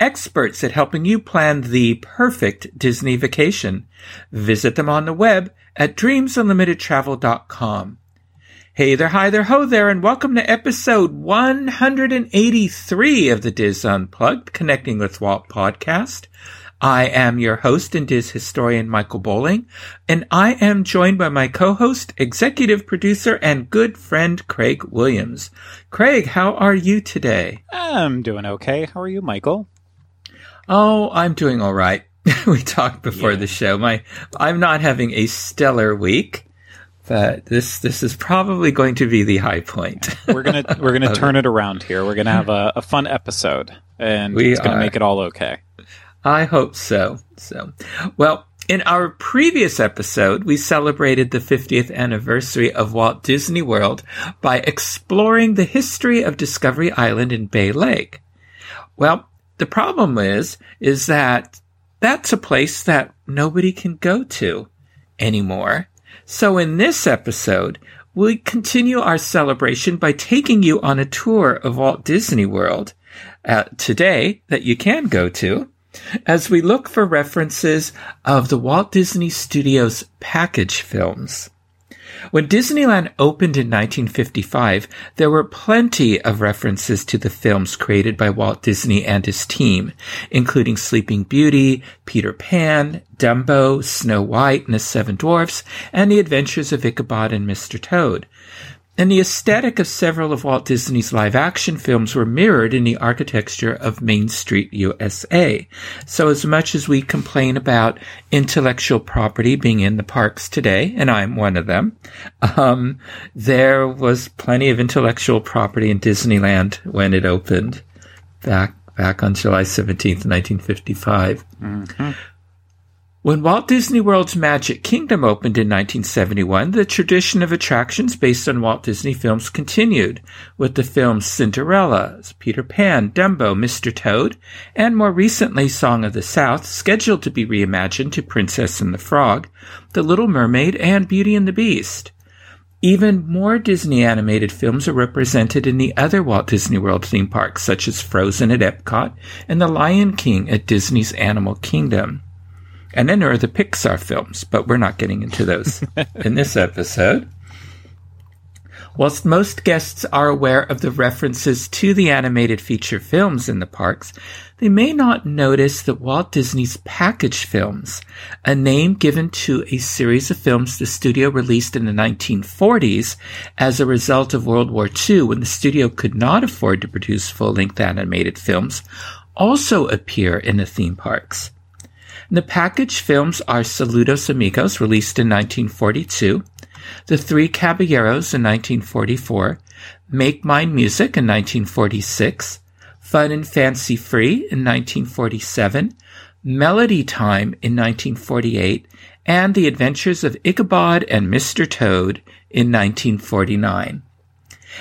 experts at helping you plan the perfect Disney vacation. Visit them on the web at dreamsunlimitedtravel.com. Hey there, hi there, ho there, and welcome to episode 183 of the Diz Unplugged Connecting with Walt podcast. I am your host and Diz historian, Michael Bowling, and I am joined by my co-host, executive producer, and good friend, Craig Williams. Craig, how are you today? I'm doing okay. How are you, Michael? Oh, I'm doing all right. We talked before the show. I'm not having a stellar week, but this is probably going to be the high point. We're gonna turn it around here. We're gonna have a fun episode, and it's gonna make it all okay. I hope so. Well, in our previous episode, we celebrated the 50th anniversary of Walt Disney World by exploring the history of Discovery Island and Bay Lake. Well, the problem is that that's a place that nobody can go to anymore. So in this episode, we continue our celebration by taking you on a tour of Walt Disney World today that you can go to, as we look for references of the Walt Disney Studios package films. When Disneyland opened in 1955, there were plenty of references to the films created by Walt Disney and his team, including Sleeping Beauty, Peter Pan, Dumbo, Snow White and the Seven Dwarfs, and The Adventures of Ichabod and Mr. Toad. And the aesthetic of several of Walt Disney's live-action films were mirrored in the architecture of Main Street USA. So as much as we complain about intellectual property being in the parks today, and I'm one of them, there was plenty of intellectual property in Disneyland when it opened back on July 17th, 1955. Mm-hmm. When Walt Disney World's Magic Kingdom opened in 1971, the tradition of attractions based on Walt Disney films continued, with the films Cinderella, Peter Pan, Dumbo, Mr. Toad, and more recently Song of the South, scheduled to be reimagined to Princess and the Frog, The Little Mermaid, and Beauty and the Beast. Even more Disney animated films are represented in the other Walt Disney World theme parks, such as Frozen at Epcot and The Lion King at Disney's Animal Kingdom. And then there are the Pixar films, but we're not getting into those in this episode. Whilst most guests are aware of the references to the animated feature films in the parks, they may not notice that Walt Disney's package films, a name given to a series of films the studio released in the 1940s as a result of World War II, when the studio could not afford to produce full-length animated films, also appear in the theme parks. The package films are Saludos Amigos, released in 1942, The Three Caballeros in 1944, Make Mine Music in 1946, Fun and Fancy Free in 1947, Melody Time in 1948, and The Adventures of Ichabod and Mr. Toad in 1949.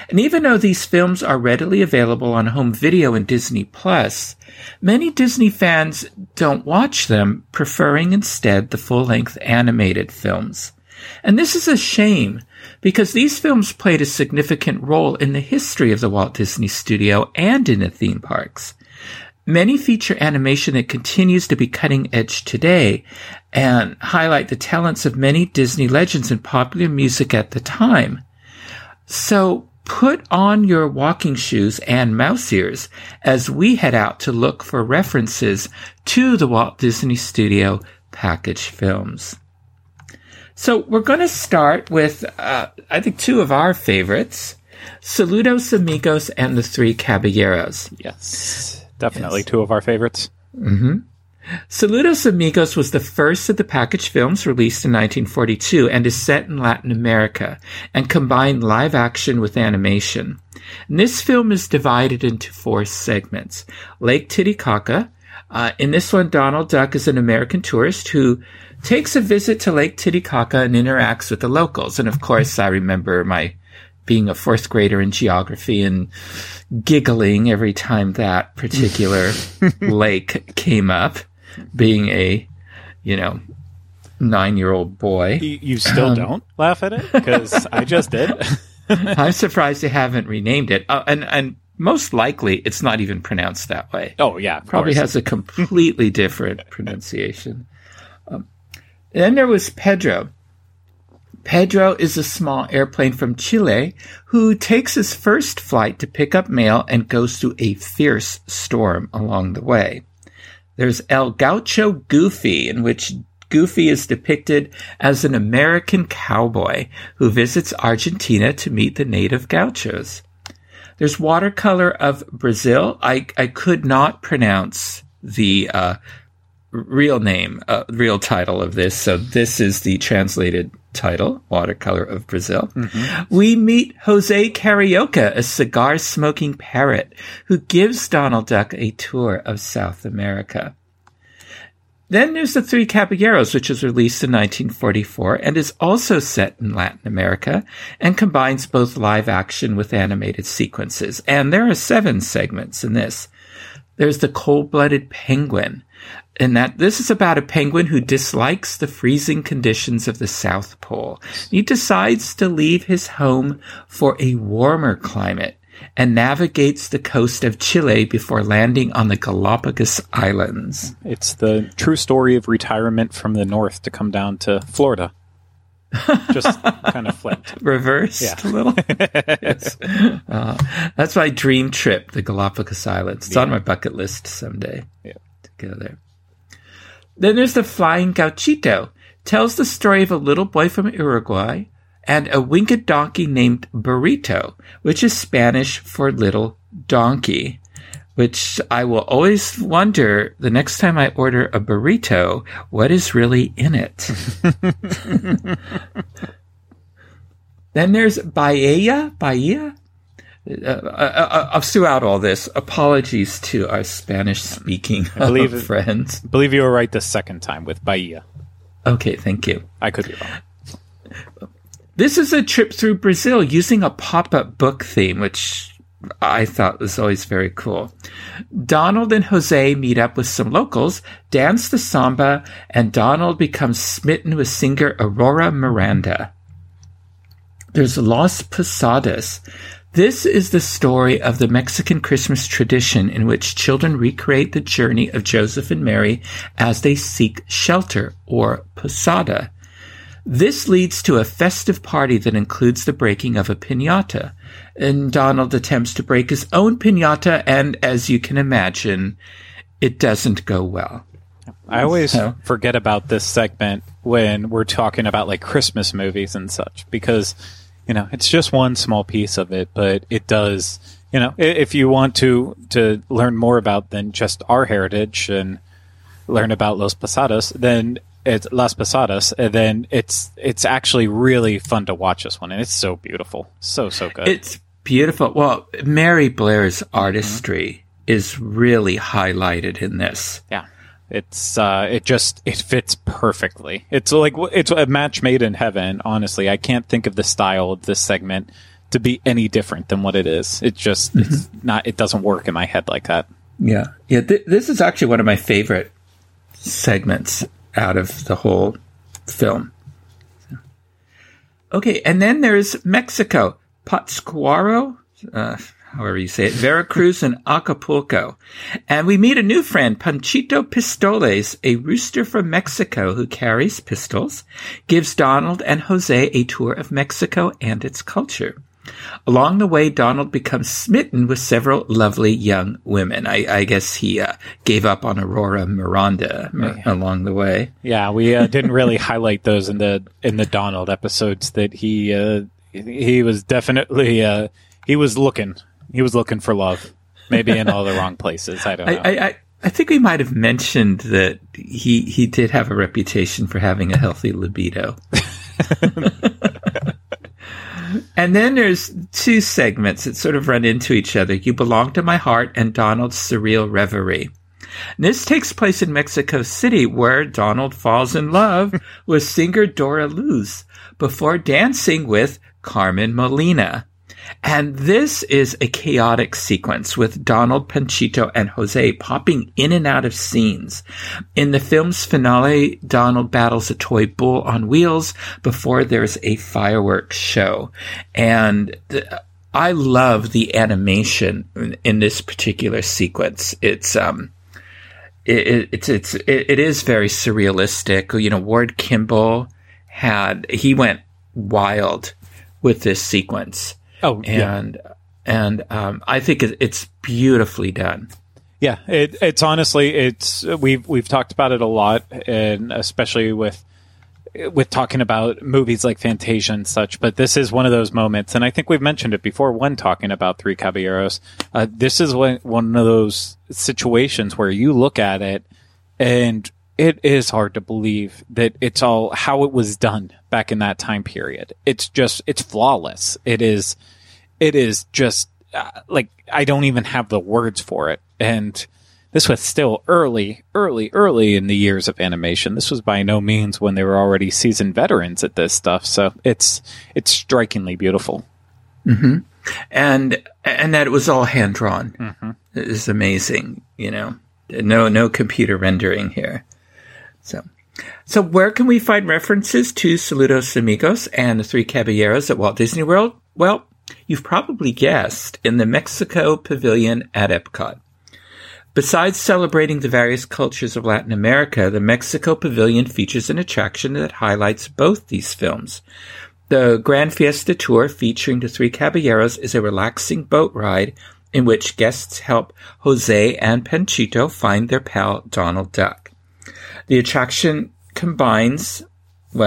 And even though these films are readily available on home video and Disney Plus, many Disney fans don't watch them, preferring instead the full-length animated films. And this is a shame, because these films played a significant role in the history of the Walt Disney Studio and in the theme parks. Many feature animation that continues to be cutting edge today and highlight the talents of many Disney legends and popular music at the time. So put on your walking shoes and mouse ears as we head out to look for references to the Walt Disney Studio package films. So we're going to start with, I think, two of our favorites, Saludos Amigos and The Three Caballeros. Yes, definitely two of our favorites. Mm-hmm. Saludos Amigos was the first of the package films released in 1942 and is set in Latin America and combined live action with animation. And this film is divided into four segments: Lake Titicaca, In this one, Donald Duck is an American tourist who takes a visit to Lake Titicaca and interacts with the locals. And of course, I remember my being a fourth grader in geography and giggling every time that particular lake came up, being a, 9-year-old boy. You still don't laugh at it? Because I just did. I'm surprised they haven't renamed it. And most likely, it's not even pronounced that way. Oh, yeah. Probably has a completely different pronunciation. Then there was Pedro. Pedro is a small airplane from Chile who takes his first flight to pick up mail and goes through a fierce storm along the way. There's El Gaucho Goofy, in which Goofy is depicted as an American cowboy who visits Argentina to meet the native gauchos. There's Watercolor of Brazil. I could not pronounce the real title of this, so this is the translated title, Watercolor of Brazil. Mm-hmm. We meet Jose Carioca, a cigar-smoking parrot, who gives Donald Duck a tour of South America. Then there's The Three Caballeros, which was released in 1944 and is also set in Latin America and combines both live action with animated sequences. And there are 7 segments in this. There's The Cold-Blooded Penguin, and this is about a penguin who dislikes the freezing conditions of the South Pole. He decides to leave his home for a warmer climate and navigates the coast of Chile before landing on the Galapagos Islands. It's the true story of retirement from the north to come down to Florida. Just kind of flipped. Reversed a little. Yes. That's my dream trip, the Galapagos Islands. It's on my bucket list someday to go there. Then there's The Flying Gauchito. Tells the story of a little boy from Uruguay and a winged donkey named Burrito, which is Spanish for little donkey, which I will always wonder the next time I order a burrito, what is really in it? Then there's Bahía. Throughout all this, apologies to our Spanish-speaking friends. I believe you were right the second time with Bahía. Okay, thank you. I could be wrong. This is a trip through Brazil using a pop-up book theme, which I thought was always very cool. Donald and Jose meet up with some locals, dance the samba, and Donald becomes smitten with singer Aurora Miranda. There's Las Posadas. This is the story of the Mexican Christmas tradition in which children recreate the journey of Joseph and Mary as they seek shelter, or posada. This leads to a festive party that includes the breaking of a piñata. And Donald attempts to break his own piñata, and as you can imagine, it doesn't go well. I always forget about this segment when we're talking about Christmas movies and such, because it's just one small piece of it, but it does, if you want to learn more about than just our heritage and learn about Las Posadas, and then it's actually really fun to watch this one. And it's so beautiful. So good. It's beautiful. Well, Mary Blair's artistry is really highlighted in this. Yeah. It's it fits perfectly. It's it's a match made in heaven. Honestly, I can't think of the style of this segment to be any different than what it is. It just it doesn't work in my head like that. Yeah, yeah. This is actually one of my favorite segments out of the whole film. Okay, and then there's Mexico, Pátzcuaro. However you say it, Veracruz and Acapulco. And we meet a new friend, Panchito Pistoles, a rooster from Mexico who carries pistols, gives Donald and Jose a tour of Mexico and its culture. Along the way, Donald becomes smitten with several lovely young women. I guess he gave up on Aurora Miranda along the way. Yeah, we didn't really highlight those in the Donald episodes that he was definitely he was looking for love, maybe in all the wrong places. I don't know. I think we might have mentioned that he did have a reputation for having a healthy libido. And then there's 2 segments that sort of run into each other. You Belong to My Heart and Donald's Surreal Reverie. And this takes place in Mexico City, where Donald falls in love with singer Dora Luz before dancing with Carmen Molina. And this is a chaotic sequence with Donald, Panchito, and Jose popping in and out of scenes. In the film's finale, Donald battles a toy bull on wheels before there's a fireworks show. And I love the animation in this particular sequence. It is very surrealistic. You know, Ward Kimball went wild with this sequence. Oh, and yeah. and I think it's beautifully done. Yeah, it's honestly, we've talked about it a lot, and especially with talking about movies like Fantasia and such. But this is one of those moments, and I think we've mentioned it before when talking about Three Caballeros. This is one of those situations where you look at it, and it is hard to believe that it's all how it was done back in that time period. It's flawless. It is just like, I don't even have the words for it. And this was still early in the years of animation. This was by no means when they were already seasoned veterans at this stuff. So it's strikingly beautiful. Mm-hmm. And that it was all hand drawn. Mm-hmm. Is amazing. You know, no computer rendering here. So where can we find references to Saludos Amigos and the Three Caballeros at Walt Disney World? Well, you've probably guessed, in the Mexico Pavilion at Epcot. Besides celebrating the various cultures of Latin America, the Mexico Pavilion features an attraction that highlights both these films. The Grand Fiesta Tour featuring the Three Caballeros is a relaxing boat ride in which guests help Jose and Panchito find their pal Donald Duck. The attraction combine audio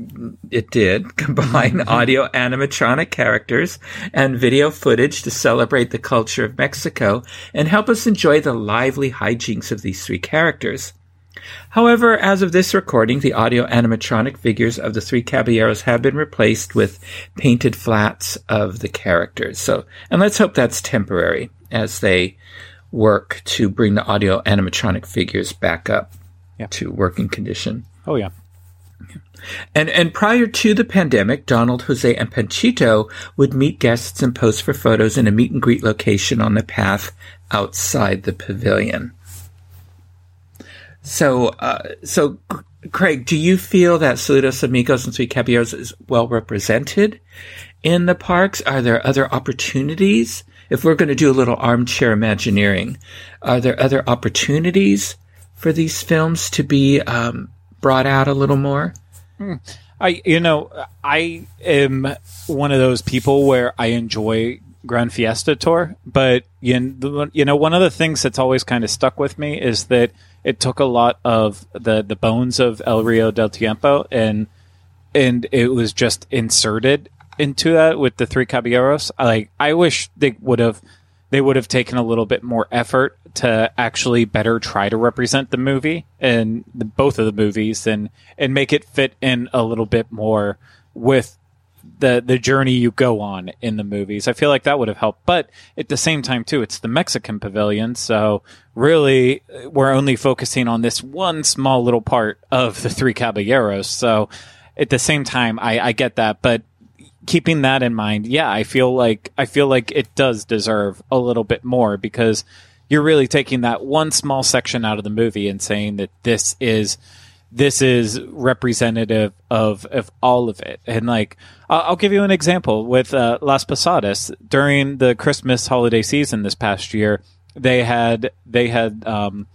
animatronic characters and video footage to celebrate the culture of Mexico and help us enjoy the lively hijinks of these three characters. However, as of this recording, the audio animatronic figures of the Three Caballeros have been replaced with painted flats of the characters. And let's hope that's temporary as they work to bring the audio animatronic figures back up to working condition. Oh, yeah. And prior to the pandemic, Donald, Jose, and Panchito would meet guests and pose for photos in a meet-and-greet location on the path outside the pavilion. So Craig, do you feel that Saludos Amigos and Three Caballeros is well represented in the parks? Are there other opportunities? If we're going to do a little armchair Imagineering, are there other opportunities for these films to be brought out a little more? I am one of those people where I enjoy Grand Fiesta Tour, but one of the things that's always kind of stuck with me is that it took a lot of the bones of El Rio del Tiempo and it was just inserted into that with the Three Caballeros. I wish they would have taken a little bit more effort to actually better try to represent the movie and both of the movies and make it fit in a little bit more with the journey you go on in the movies. I feel like that would have helped. But at the same time, too, it's the Mexican pavilion. So really, we're only focusing on this one small little part of the Three Caballeros. So at the same time, I get that. But keeping that in mind, yeah, I feel like it does deserve a little bit more, because you're really taking that one small section out of the movie and saying that this is representative of all of it. And like, I'll give you an example with Las Posadas during the Christmas holiday season this past year. They had the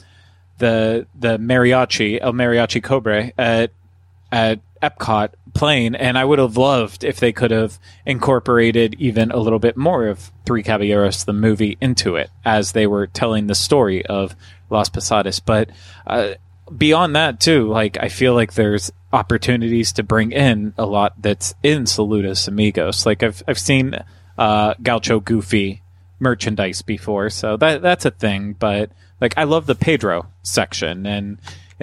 mariachi, El Mariachi Cobre at Epcot playing, and I would have loved if they could have incorporated even a little bit more of Three Caballeros the movie into it as they were telling the story of Las Posadas. But beyond that too, like, I feel like there's opportunities to bring in a lot that's in Saludos Amigos. Like, I've seen Gaucho Goofy merchandise before, so that's a thing. But like, I love the Pedro section, and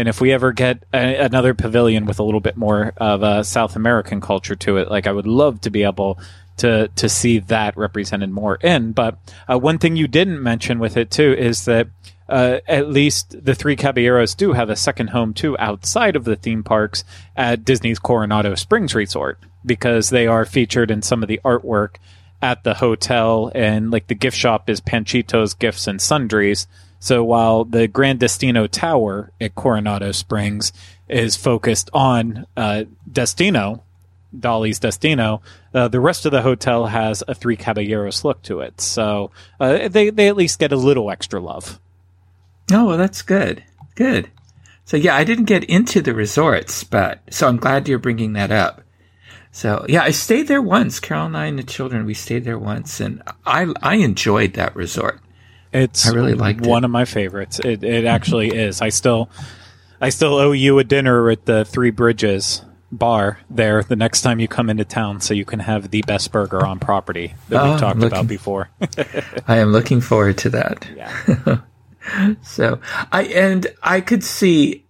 if we ever get another pavilion with a little bit more of a South American culture to it, like, I would love to be able to see that represented more in. But one thing you didn't mention with it, too, is that at least the Three Caballeros do have a second home, too, outside of the theme parks at Disney's Coronado Springs Resort, because they are featured in some of the artwork at the hotel, and like the gift shop is Panchito's Gifts and Sundries. So while the Grand Destino Tower at Coronado Springs is focused on Destino, Dolly's Destino, the rest of the hotel has a Three Caballeros look to it. So they at least get a little extra love. Oh, well, that's good. Good. So yeah, I didn't get into the resorts, but so I'm glad you're bringing that up. So, yeah, I stayed there once. Carol and I and the children, we stayed there once, and I enjoyed that resort. It's I really liked one it. Of my favorites. It actually is. I still owe you a dinner at the Three Bridges bar there the next time you come into town, so you can have the best burger on property that we've talked about before. I am looking forward to that. Yeah. So, I could see...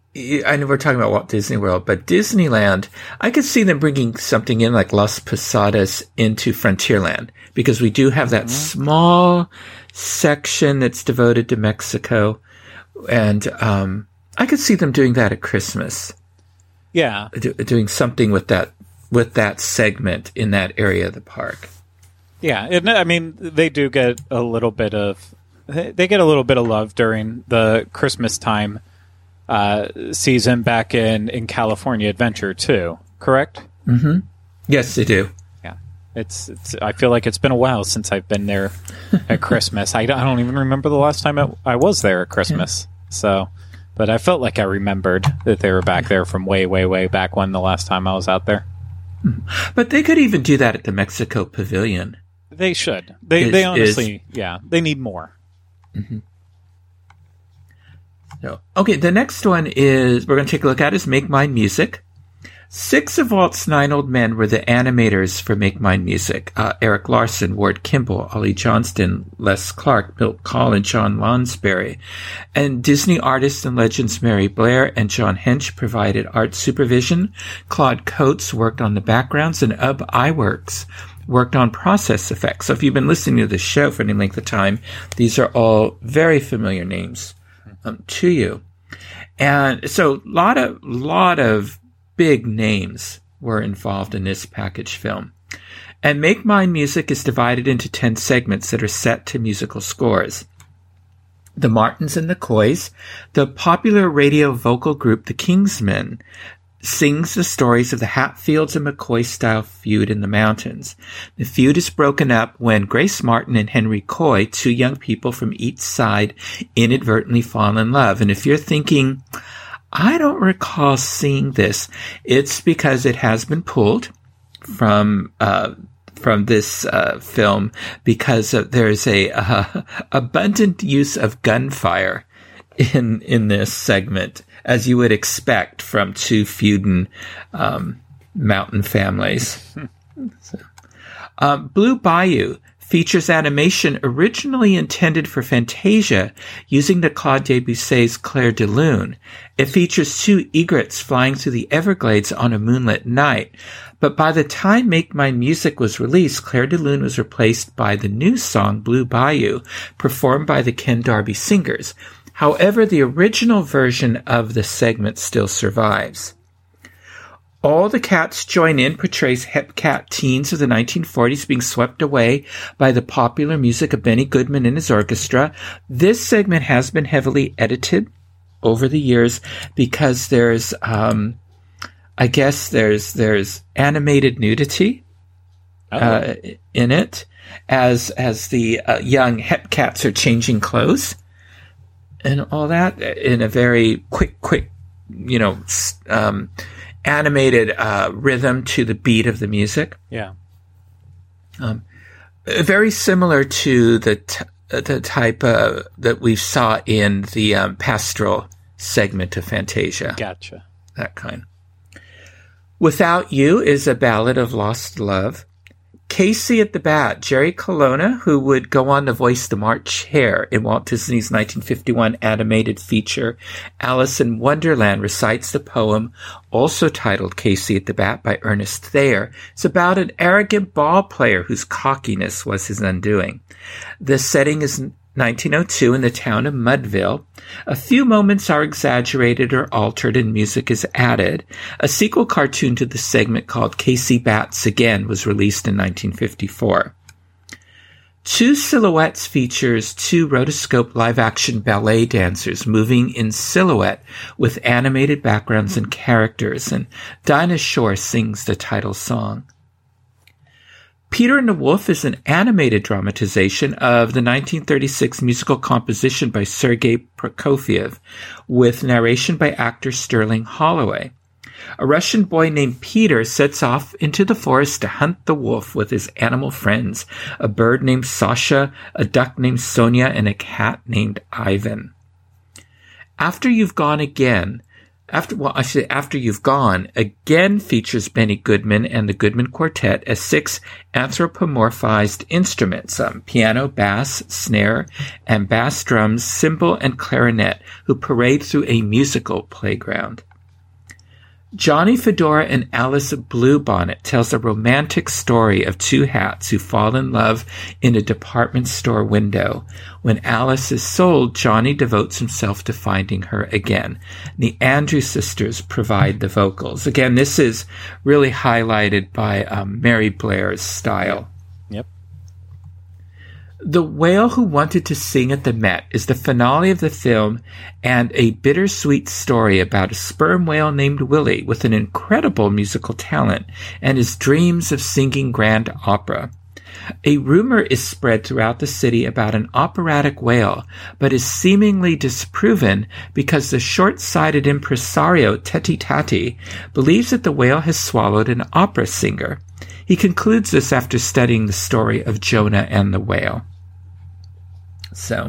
I know we're talking about Walt Disney World, but Disneyland, I could see them bringing something in like Las Posadas into Frontierland, because we do have that small section that's devoted to Mexico. And I could see them doing that at Christmas. Yeah. Doing something with that segment in that area of the park. Yeah. And I mean, they get a little bit of love during the Christmas time season back in California Adventure too, correct? Mm-hmm. Yes, they do. Yeah, it's. I feel like it's been a while since I've been there at Christmas. I don't even remember the last time I was there at Christmas. Yeah. So, but I felt like I remembered that they were back there from way, way, way back when the last time I was out there. But they could even do that at the Mexico Pavilion. They should. They honestly, yeah, they need more. Mm-hmm. No. Okay, the next one we're going to take a look at is Make Mine Music. 6 of Walt's 9 old men were the animators for Make Mine Music. Eric Larson, Ward Kimball, Ollie Johnston, Les Clark, Milt Call, and John Lonsberry. And Disney artists and legends Mary Blair and John Hench provided art supervision. Claude Coates worked on the backgrounds, and Ub Iwerks worked on process effects. So if you've been listening to this show for any length of time, these are all very familiar names to you. And so a lot of big names were involved in this package film. And Make Mine Music is divided into 10 segments that are set to musical scores. The Martins and the Coys, the popular radio vocal group The Kingsmen, sings the stories of the Hatfields and McCoy-style feud in the mountains. The feud is broken up when Grace Martin and Henry Coy, 2 young people from each side, inadvertently fall in love. And if you're thinking, I don't recall seeing this, it's because it has been pulled from this film because there is a abundant use of gunfire in this segment, as you would expect from 2 feuding mountain families. Blue Bayou features animation originally intended for Fantasia, using the Claude Debussy's Clair de Lune. It features 2 egrets flying through the Everglades on a moonlit night. But by the time Make Mine Music was released, Clair de Lune was replaced by the new song Blue Bayou, performed by the Ken Darby Singers. However, the original version of the segment still survives. All the Cats Join In portrays hepcat teens of the 1940s being swept away by the popular music of Benny Goodman and his orchestra. This segment has been heavily edited over the years because there's animated nudity in it as the young hepcats are changing clothes. And all that in a very quick, animated rhythm to the beat of the music. Yeah. Very similar to the type that we saw in the pastoral segment of Fantasia. Gotcha. That kind. Without You is a ballad of lost love. Casey at the Bat, Jerry Colonna, who would go on to voice the March Hare in Walt Disney's 1951 animated feature Alice in Wonderland, recites the poem, also titled Casey at the Bat, by Ernest Thayer. It's about an arrogant ball player whose cockiness was his undoing. The setting is 1902 in the town of Mudville. A few moments are exaggerated or altered and music is added. A sequel cartoon to the segment called Casey Bats Again was released in 1954. Two Silhouettes features two rotoscope live-action ballet dancers moving in silhouette with animated backgrounds and characters, and Dinah Shore sings the title song. Peter and the Wolf is an animated dramatization of the 1936 musical composition by Sergei Prokofiev, with narration by actor Sterling Holloway. A Russian boy named Peter sets off into the forest to hunt the wolf with his animal friends, a bird named Sasha, a duck named Sonia, and a cat named Ivan. After You've Gone again features Benny Goodman and the Goodman Quartet as six anthropomorphized instruments, piano, bass, snare, and bass drums, cymbal, and clarinet, who parade through a musical playground. Johnny Fedora and Alice Bluebonnet tells a romantic story of two hats who fall in love in a department store window. When Alice is sold, Johnny devotes himself to finding her again. The Andrews sisters provide the vocals. Again, this is really highlighted by Mary Blair's style. Yep. The Whale Who Wanted to Sing at the Met is the finale of the film and a bittersweet story about a sperm whale named Willie with an incredible musical talent and his dreams of singing grand opera. A rumor is spread throughout the city about an operatic whale, but is seemingly disproven because the short-sighted impresario Teti Tati believes that the whale has swallowed an opera singer. He concludes this after studying the story of Jonah and the whale. So,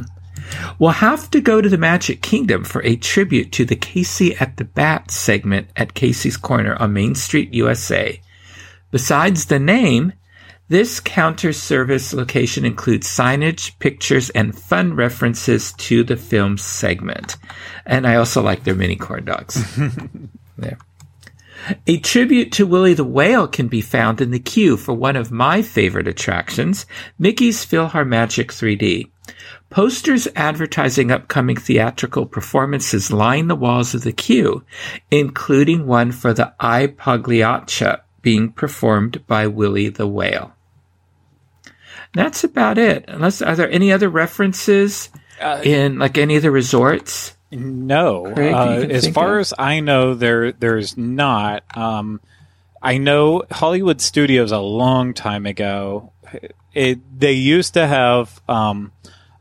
we'll have to go to the Magic Kingdom for a tribute to the Casey at the Bat segment at Casey's Corner on Main Street, USA. Besides the name, this counter service location includes signage, pictures, and fun references to the film segment. And I also like their mini corn dogs. There. A tribute to Willie the Whale can be found in the queue for one of my favorite attractions, Mickey's PhilharMagic 3D. Posters advertising upcoming theatrical performances line the walls of the queue, including one for the I, Pagliaccia, being performed by Willie the Whale. That's about it. Unless, are there any other references in like any of the resorts? No, Craig, as far as I know, there's not. I know Hollywood Studios a long time ago, they used to have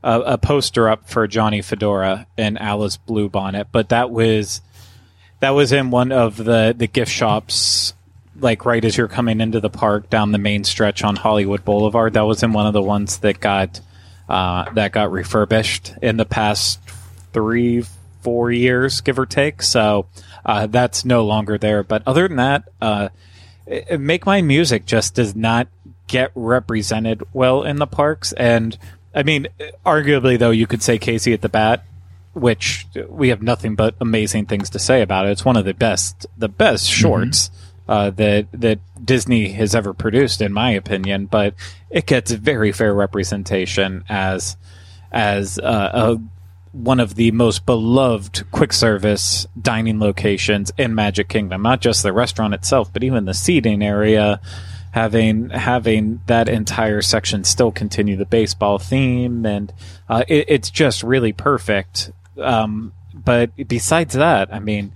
a poster up for Johnny Fedora and Alice Bluebonnet, but that was in one of the gift shops, like right as you're coming into the park down the main stretch on Hollywood Boulevard. That was in one of the ones that got refurbished in the past 3-4 years, give or take. So that's no longer there. But other than that, Make Mine Music just does not get represented well in the parks. And I mean, arguably, though, you could say Casey at the Bat, which we have nothing but amazing things to say about it. It's one of the best shorts that Disney has ever produced, in my opinion. But it gets very fair representation as one of the most beloved quick service dining locations in Magic Kingdom. Not just the restaurant itself, but even the seating area, having that entire section still continue the baseball theme, and it's just really perfect. But besides that, I mean,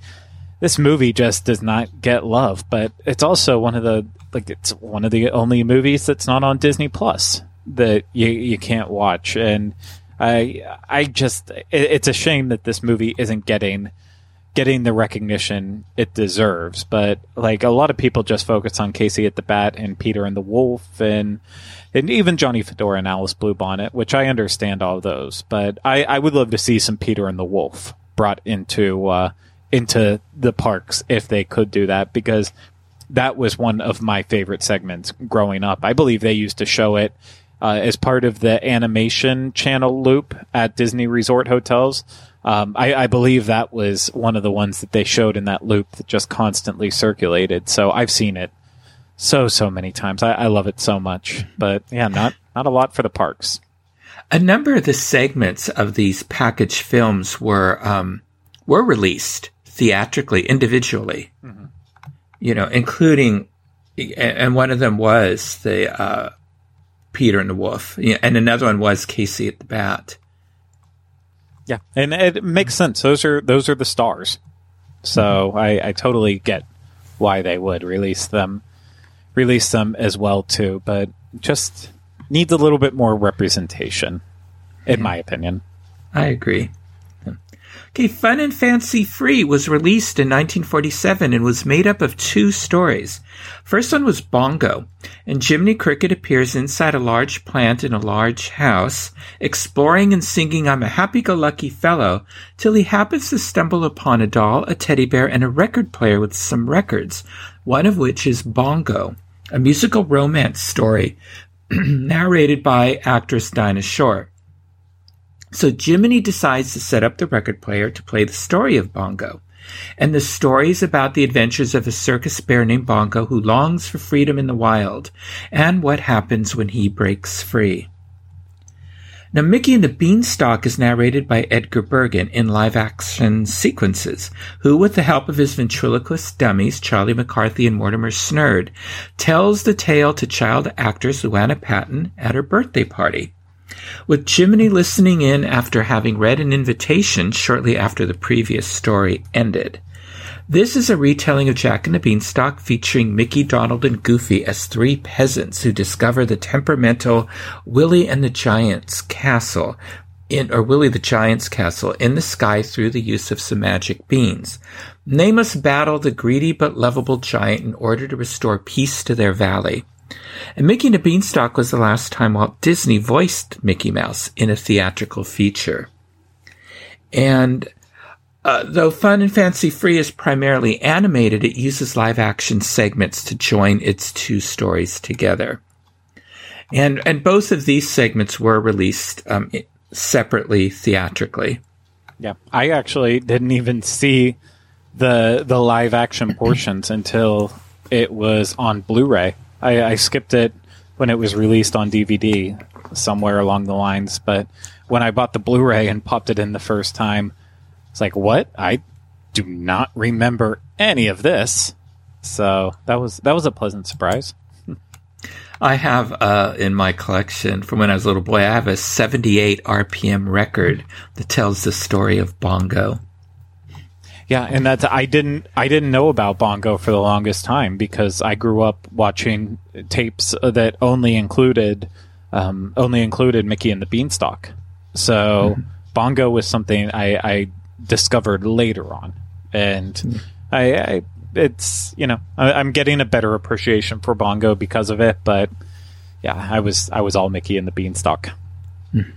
this movie just does not get love. But it's also one of the only movies that's not on Disney Plus that you can't watch. And it's a shame that this movie isn't getting the recognition it deserves. But like, a lot of people just focus on Casey at the Bat and Peter and the Wolf and even Johnny Fedora and Alice Bluebonnet, which I understand all of those. But I would love to see some Peter and the Wolf brought into the parks if they could do that, because that was one of my favorite segments growing up. I believe they used to show it as part of the animation channel loop at Disney Resort hotels. I believe that was one of the ones that they showed in that loop that just constantly circulated. So I've seen it so many times. I love it so much. But yeah, not a lot for the parks. A number of the segments of these package films were released theatrically, individually, mm-hmm. you know, including, and one of them was the Peter and the Wolf, and another one was Casey at the Bat. Yeah, and it makes sense. Those are the stars, so mm-hmm. I totally get why they would release them as well too. But just needs a little bit more representation, in my opinion. I agree. Okay, Fun and Fancy Free was released in 1947 and was made up of two stories. First one was Bongo, and Jiminy Cricket appears inside a large plant in a large house, exploring and singing I'm a Happy-Go-Lucky Fellow, till he happens to stumble upon a doll, a teddy bear, and a record player with some records, one of which is Bongo, a musical romance story narrated by actress Dinah Shore. So Jiminy decides to set up the record player to play the story of Bongo. And the story is about the adventures of a circus bear named Bongo who longs for freedom in the wild and what happens when he breaks free. Now, Mickey and the Beanstalk is narrated by Edgar Bergen in live-action sequences, who, with the help of his ventriloquist dummies, Charlie McCarthy and Mortimer Snurd, tells the tale to child actress Luana Patten at her birthday party. With Jiminy listening in after having read an invitation shortly after the previous story ended. This is a retelling of Jack and the Beanstalk featuring Mickey, Donald, and Goofy as three peasants who discover the temperamental Willie the Giant's castle in the sky through the use of some magic beans. And they must battle the greedy but lovable giant in order to restore peace to their valley. And Mickey and the Beanstalk was the last time Walt Disney voiced Mickey Mouse in a theatrical feature. And though Fun and Fancy Free is primarily animated, it uses live-action segments to join its two stories together. And both of these segments were released separately theatrically. Yeah, I actually didn't even see the live-action portions until it was on Blu-ray. I skipped it when it was released on DVD somewhere along the lines, but when I bought the Blu-ray and popped it in the first time, it's like, what? I do not remember any of this. So that was a pleasant surprise. I have in my collection from when I was a little boy, I have a 78 RPM record that tells the story of Bongo. Yeah, and that's I didn't know about Bongo for the longest time because I grew up watching tapes that only included Mickey and the Beanstalk. So mm-hmm. Bongo was something I discovered later on, and mm-hmm. I'm getting a better appreciation for Bongo because of it. But yeah, I was all Mickey and the Beanstalk. Mm-hmm.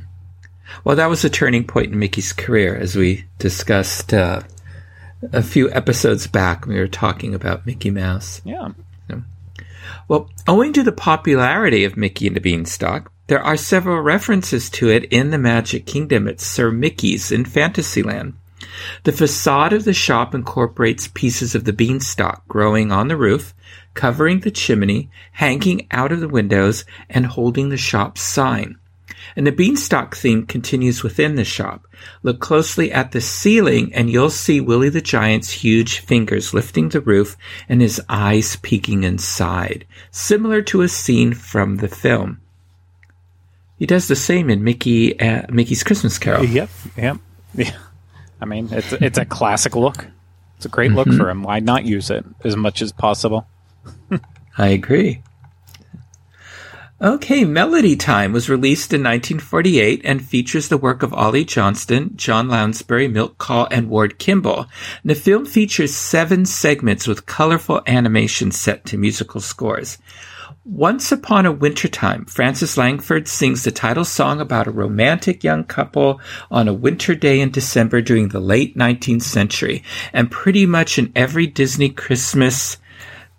Well, that was a turning point in Mickey's career, as we discussed. A few episodes back, we were talking about Mickey Mouse. Yeah. Well, owing to the popularity of Mickey and the Beanstalk, there are several references to it in the Magic Kingdom at Sir Mickey's in Fantasyland. The facade of the shop incorporates pieces of the beanstalk growing on the roof, covering the chimney, hanging out of the windows, and holding the shop's sign. And the beanstalk theme continues within the shop. Look closely at the ceiling, and you'll see Willie the Giant's huge fingers lifting the roof and his eyes peeking inside, similar to a scene from the film. He does the same in Mickey's Christmas Carol. Yep. Yeah. I mean, it's a classic look. It's a great look for him. Why not use it as much as possible? I agree. Okay, Melody Time was released in 1948 and features the work of Ollie Johnston, John Lounsbury, Milt Kahl, and Ward Kimball. And the film features 7 segments with colorful animation set to musical scores. Once Upon a Wintertime, Frances Langford sings the title song about a romantic young couple on a winter day in December during the late 19th century. And pretty much in every Disney Christmas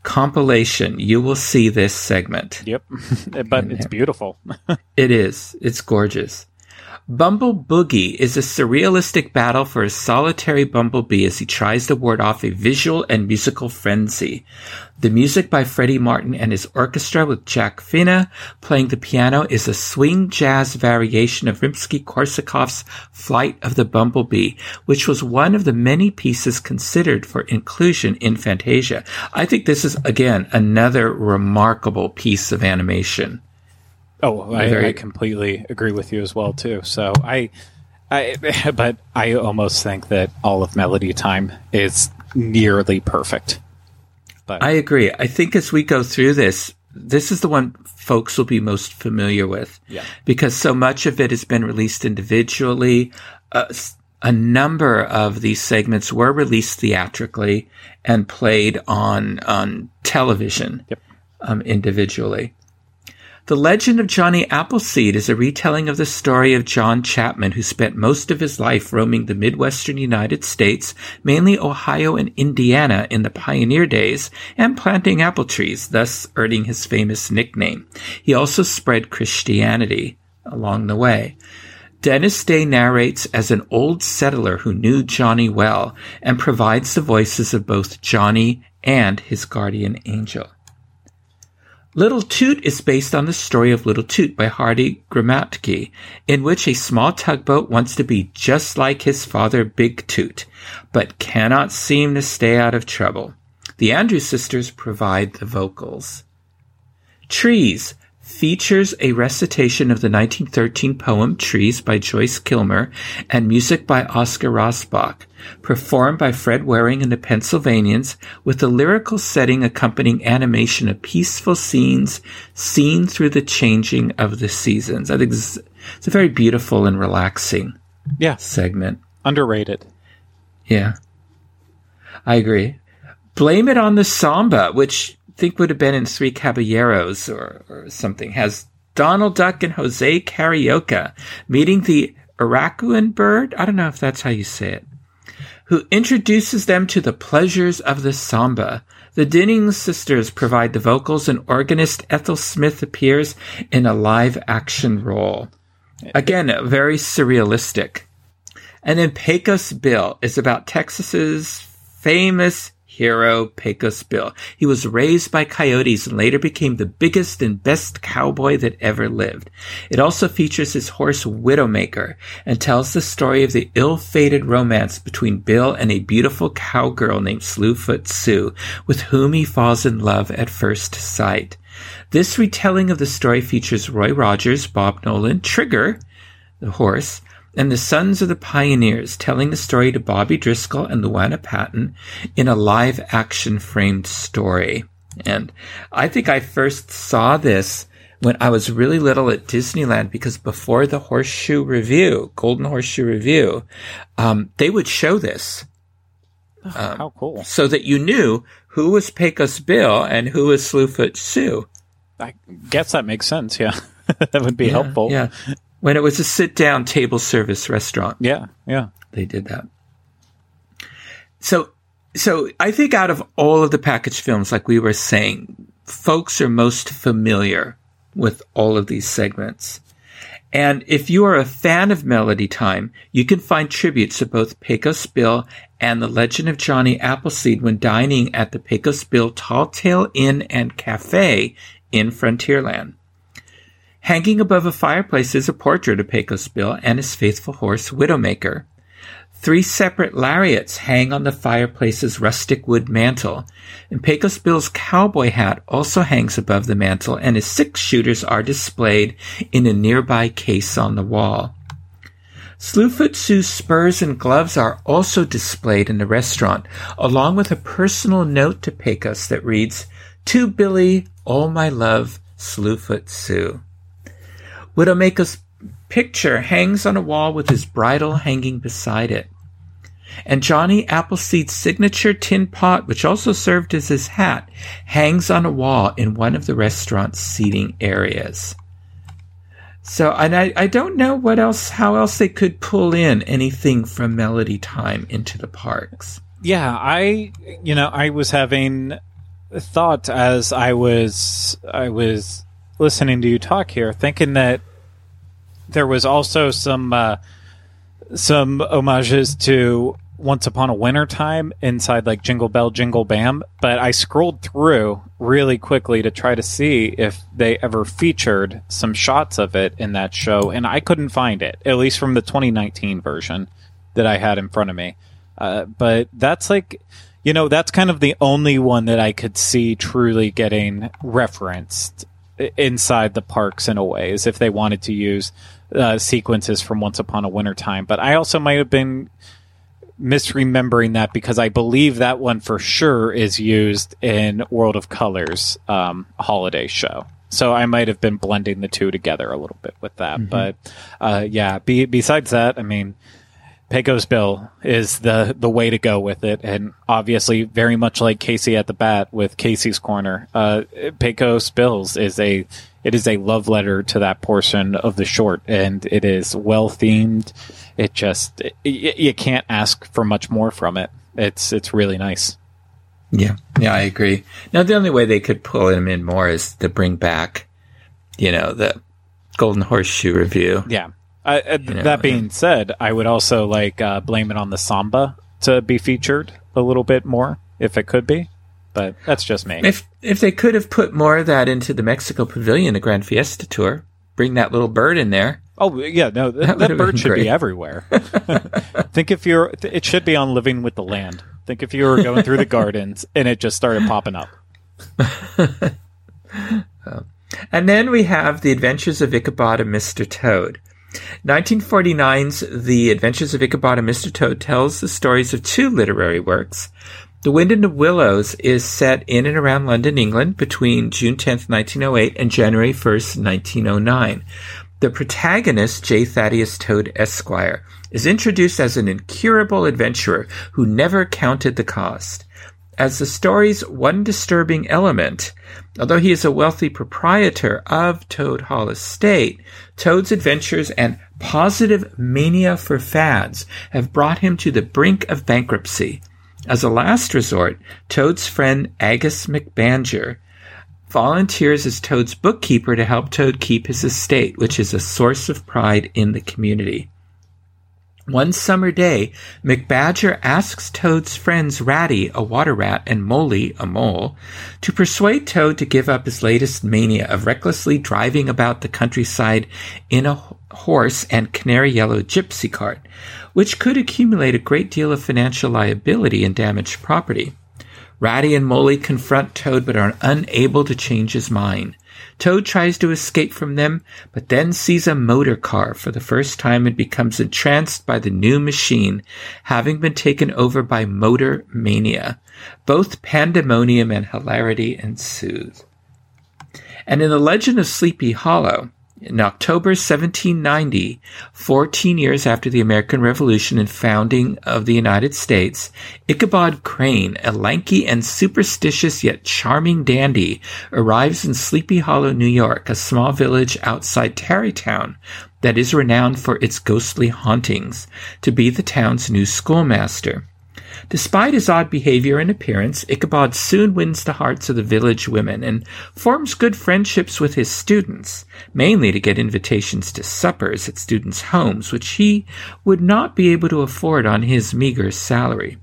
compilation, you will see this segment. Yep, but it's beautiful. It is. It's gorgeous. Bumble Boogie is a surrealistic battle for a solitary bumblebee as he tries to ward off a visual and musical frenzy. The music by Freddie Martin and his orchestra with Jack Fina playing the piano is a swing jazz variation of Rimsky-Korsakov's Flight of the Bumblebee, which was one of the many pieces considered for inclusion in Fantasia. I think this is, again, another remarkable piece of animation. Oh, I completely agree with you as well, too. So but I almost think that all of Melody Time is nearly perfect. But I agree. I think as we go through this, this is the one folks will be most familiar with. Yeah. Because so much of it has been released individually. A number of these segments were released theatrically and played on television individually. The Legend of Johnny Appleseed is a retelling of the story of John Chapman, who spent most of his life roaming the Midwestern United States, mainly Ohio and Indiana in the pioneer days, and planting apple trees, thus earning his famous nickname. He also spread Christianity along the way. Dennis Day narrates as an old settler who knew Johnny well and provides the voices of both Johnny and his guardian angel. Little Toot is based on the story of Little Toot by Hardy Gramatke, in which a small tugboat wants to be just like his father Big Toot, but cannot seem to stay out of trouble. The Andrews sisters provide the vocals. Trees features a recitation of the 1913 poem Trees by Joyce Kilmer and music by Oscar Rossbach, performed by Fred Waring and the Pennsylvanians, with a lyrical setting accompanying animation of peaceful scenes seen through the changing of the seasons. I think it's a very beautiful and relaxing segment. Underrated. Yeah. I agree. Blame It on the Samba, which think would have been in Three Caballeros or something, has Donald Duck and Jose Carioca meeting the Aracuan bird, I don't know if that's how you say it, who introduces them to the pleasures of the samba. The Dinning sisters provide the vocals, and organist Ethel Smith appears in a live-action role. Again, very surrealistic. And then Pecos Bill is about Texas's famous hero Pecos Bill. He was raised by coyotes and later became the biggest and best cowboy that ever lived. It also features his horse Widowmaker and tells the story of the ill-fated romance between Bill and a beautiful cowgirl named Slewfoot Sue, with whom he falls in love at first sight. This retelling of the story features Roy Rogers, Bob Nolan, Trigger, the horse, and the Sons of the Pioneers, telling the story to Bobby Driscoll and Luana Patten in a live-action framed story. And I think I first saw this when I was really little at Disneyland, because before the Golden Horseshoe Review, they would show this. How cool. So that you knew who was Pecos Bill and who was Slewfoot Sue. I guess that makes sense, yeah. That would be helpful. Yeah. When it was a sit-down table service restaurant. Yeah. They did that. So I think out of all of the package films, like we were saying, folks are most familiar with all of these segments. And if you are a fan of Melody Time, you can find tributes to both Pecos Bill and The Legend of Johnny Appleseed when dining at the Pecos Bill Tall Tale Inn and Cafe in Frontierland. Hanging above a fireplace is a portrait of Pecos Bill and his faithful horse, Widowmaker. Three separate lariats hang on the fireplace's rustic wood mantel, and Pecos Bill's cowboy hat also hangs above the mantel, and his 6 shooters are displayed in a nearby case on the wall. Slewfoot Sue's spurs and gloves are also displayed in the restaurant, along with a personal note to Pecos that reads, "To Billy, all my love, Slewfoot Sue." Widowmaker's picture hangs on a wall with his bridle hanging beside it. And Johnny Appleseed's signature tin pot, which also served as his hat, hangs on a wall in one of the restaurant's seating areas. So, and I don't know how else they could pull in anything from Melody Time into the parks. Yeah, I was having thought as I was listening to you talk here, thinking that there was also some homages to Once Upon a Winter Time inside like Jingle Bell, Jingle Bam, but I scrolled through really quickly to try to see if they ever featured some shots of it in that show, and I couldn't find it, at least from the 2019 version that I had in front of me. But that's like, you know, that's kind of the only one that I could see truly getting referenced inside the parks in a way, as if they wanted to use sequences from Once Upon a Winter Time. But I also might have been misremembering that, because I believe that one for sure is used in World of Colors holiday show. So I might have been blending the two together a little bit with that. Mm-hmm. But yeah, besides that, I mean, Pecos Bill is the way to go with it. And obviously, very much like Casey at the Bat with Casey's Corner, Pecos Bill's is a love letter to that portion of the short, and it is well themed. It just you can't ask for much more from it. It's really nice. Yeah, I agree. Now the only way they could pull him in more is to bring back, you know, the Golden Horseshoe review. Yeah. That being said, I would also like Blame It on the Samba to be featured a little bit more if it could be. But that's just me. If they could have put more of that into the Mexico Pavilion, the Grand Fiesta Tour, bring that little bird in there. Oh yeah, no, that bird should be everywhere. It should be on Living with the Land. Think if you were going through the gardens and it just started popping up. And then we have The Adventures of Ichabod and Mr. Toad. 1949's The Adventures of Ichabod and Mr. Toad tells the stories of two literary works. The Wind in the Willows is set in and around London, England, between June 10th, 1908 and January 1st, 1909. The protagonist, J. Thaddeus Toad, Esquire, is introduced as an incurable adventurer who never counted the cost. As the story's one disturbing element, although he is a wealthy proprietor of Toad Hall Estate, Toad's adventures and positive mania for fads have brought him to the brink of bankruptcy. As a last resort, Toad's friend Agus McBanger volunteers as Toad's bookkeeper to help Toad keep his estate, which is a source of pride in the community. One summer day, McBanger asks Toad's friends Ratty, a water rat, and Molly, a mole, to persuade Toad to give up his latest mania of recklessly driving about the countryside in a horse and canary yellow gypsy cart, which could accumulate a great deal of financial liability and damaged property. Ratty and Molly confront Toad but are unable to change his mind. Toad tries to escape from them, but then sees a motor car for the first time and becomes entranced by the new machine, having been taken over by motor mania. Both pandemonium and hilarity ensues. And in The Legend of Sleepy Hollow, in October 1790, 14 years after the American Revolution and founding of the United States, Ichabod Crane, a lanky and superstitious yet charming dandy, arrives in Sleepy Hollow, New York, a small village outside Tarrytown that is renowned for its ghostly hauntings, to be the town's new schoolmaster. Despite his odd behavior and appearance, Ichabod soon wins the hearts of the village women and forms good friendships with his students, mainly to get invitations to suppers at students' homes, which he would not be able to afford on his meager salary.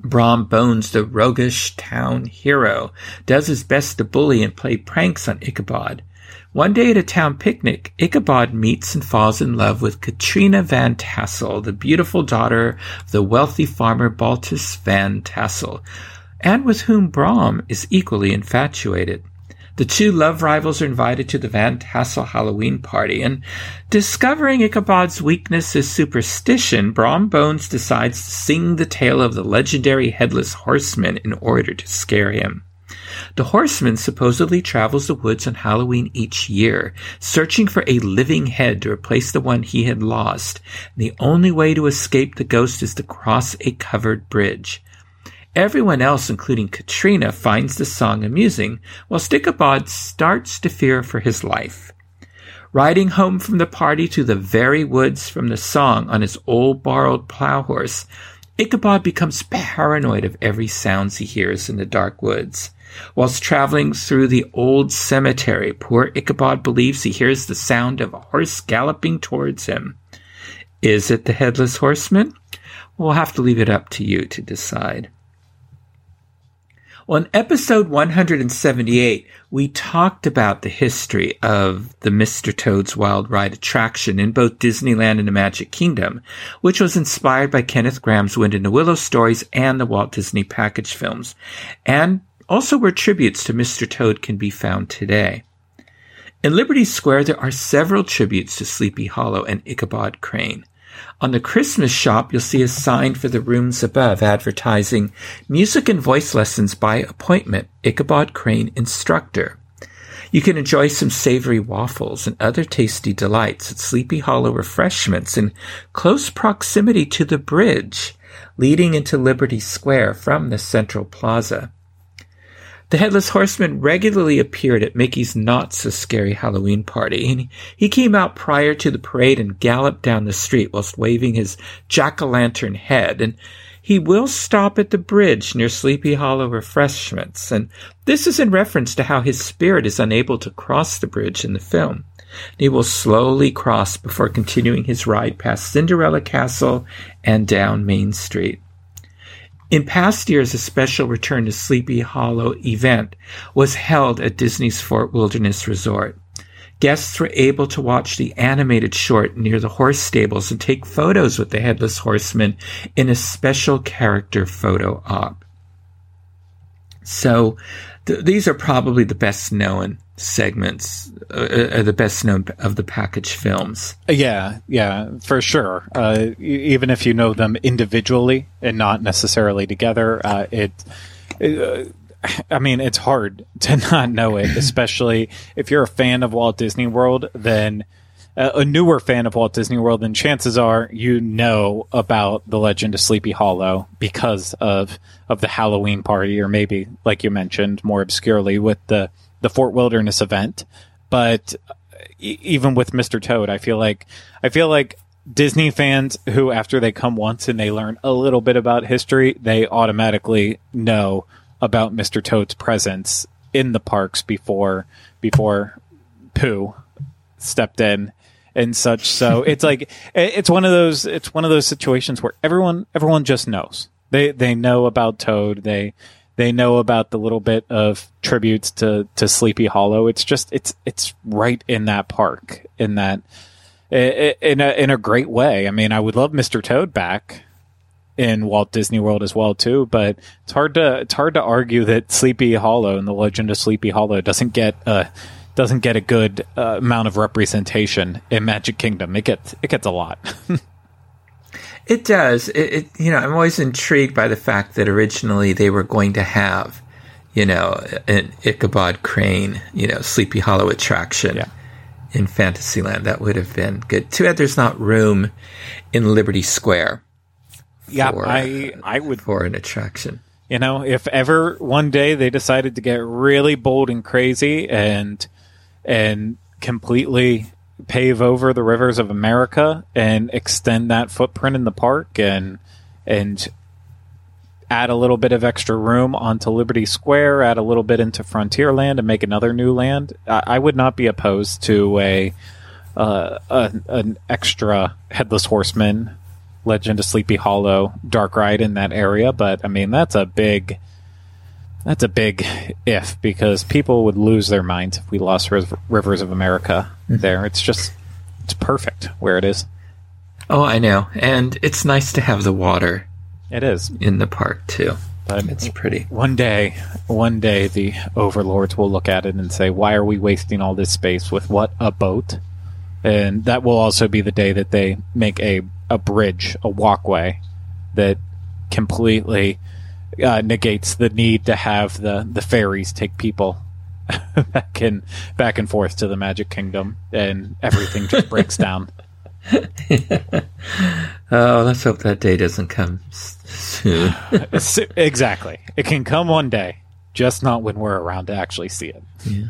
Brom Bones, the roguish town hero, does his best to bully and play pranks on Ichabod. One day at a town picnic, Ichabod meets and falls in love with Katrina Van Tassel, the beautiful daughter of the wealthy farmer Baltus Van Tassel, and with whom Brom is equally infatuated. The two love rivals are invited to the Van Tassel Halloween party, and discovering Ichabod's weakness is superstition, Brom Bones decides to sing the tale of the legendary Headless Horseman in order to scare him. The horseman supposedly travels the woods on Halloween each year, searching for a living head to replace the one he had lost. The only way to escape the ghost is to cross a covered bridge. Everyone else, including Katrina, finds the song amusing, while Ichabod starts to fear for his life. Riding home from the party to the very woods from the song on his old borrowed plow horse, Ichabod becomes paranoid of every sound he hears in the dark woods. Whilst traveling through the old cemetery, poor Ichabod believes he hears the sound of a horse galloping towards him. Is it the Headless Horseman? We'll have to leave it up to you to decide. Well, in episode 178, we talked about the history of the Mr. Toad's Wild Ride attraction in both Disneyland and the Magic Kingdom, which was inspired by Kenneth Graham's Wind in the Willow stories and the Walt Disney package films, and also where tributes to Mr. Toad can be found today. In Liberty Square, there are several tributes to Sleepy Hollow and Ichabod Crane. On the Christmas shop, you'll see a sign for the rooms above advertising music and voice lessons by appointment, Ichabod Crane instructor. You can enjoy some savory waffles and other tasty delights at Sleepy Hollow Refreshments in close proximity to the bridge leading into Liberty Square from the Central Plaza. The Headless Horseman regularly appeared at Mickey's Not-So-Scary Halloween Party, and he came out prior to the parade and galloped down the street whilst waving his jack-o'-lantern head, and he will stop at the bridge near Sleepy Hollow Refreshments, and this is in reference to how his spirit is unable to cross the bridge in the film. He will slowly cross before continuing his ride past Cinderella Castle and down Main Street. In past years, a special Return to Sleepy Hollow event was held at Disney's Fort Wilderness Resort. Guests were able to watch the animated short near the horse stables and take photos with the Headless Horseman in a special character photo op. So these are probably the best known segments, the best known of the package films. Yeah, for sure. Even if you know them individually and not necessarily together, it's hard to not know it, especially if you're a fan of Walt Disney World, then a newer fan of Walt Disney World, then chances are you know about the Legend of Sleepy Hollow because of the Halloween party, or maybe, like you mentioned, more obscurely with the Fort Wilderness event. But even with Mr. Toad, I feel like Disney fans who, after they come once and they learn a little bit about history, they automatically know about Mr. Toad's presence in the parks before Pooh stepped in and such. So it's like it's one of those situations where everyone just knows. They know about Toad. They know about the little bit of tributes to Sleepy Hollow. It's just it's right in that park, in a great way. I mean, I would love Mr. Toad back in Walt Disney World as well too, but it's hard to argue that Sleepy Hollow and the Legend of Sleepy Hollow doesn't get a good amount of representation in Magic Kingdom. It gets a lot. It does. I'm always intrigued by the fact that originally they were going to have, an Ichabod Crane, Sleepy Hollow attraction in Fantasyland. That would have been good. Too bad there's not room in Liberty Square. For an attraction. If ever one day they decided to get really bold and crazy and completely pave over the rivers of America and extend that footprint in the park and add a little bit of extra room onto Liberty Square, add a little bit into Frontierland and make another new land, I would not be opposed to an extra Headless Horseman, Legend of Sleepy Hollow dark ride in that area. But I mean, that's a big if, because people would lose their minds if we lost Rivers of America there. It's perfect where it is. Oh, I know. And it's nice to have the water. It is. In the park, too. But it's pretty. One day the overlords will look at it and say, why are we wasting all this space with what? A boat? And that will also be the day that they make a bridge, a walkway that completely negates the need to have the ferries take people back and forth to the Magic Kingdom, and everything just breaks down. Oh, let's hope that day doesn't come soon. Exactly. It can come one day, just not when we're around to actually see it. Yeah.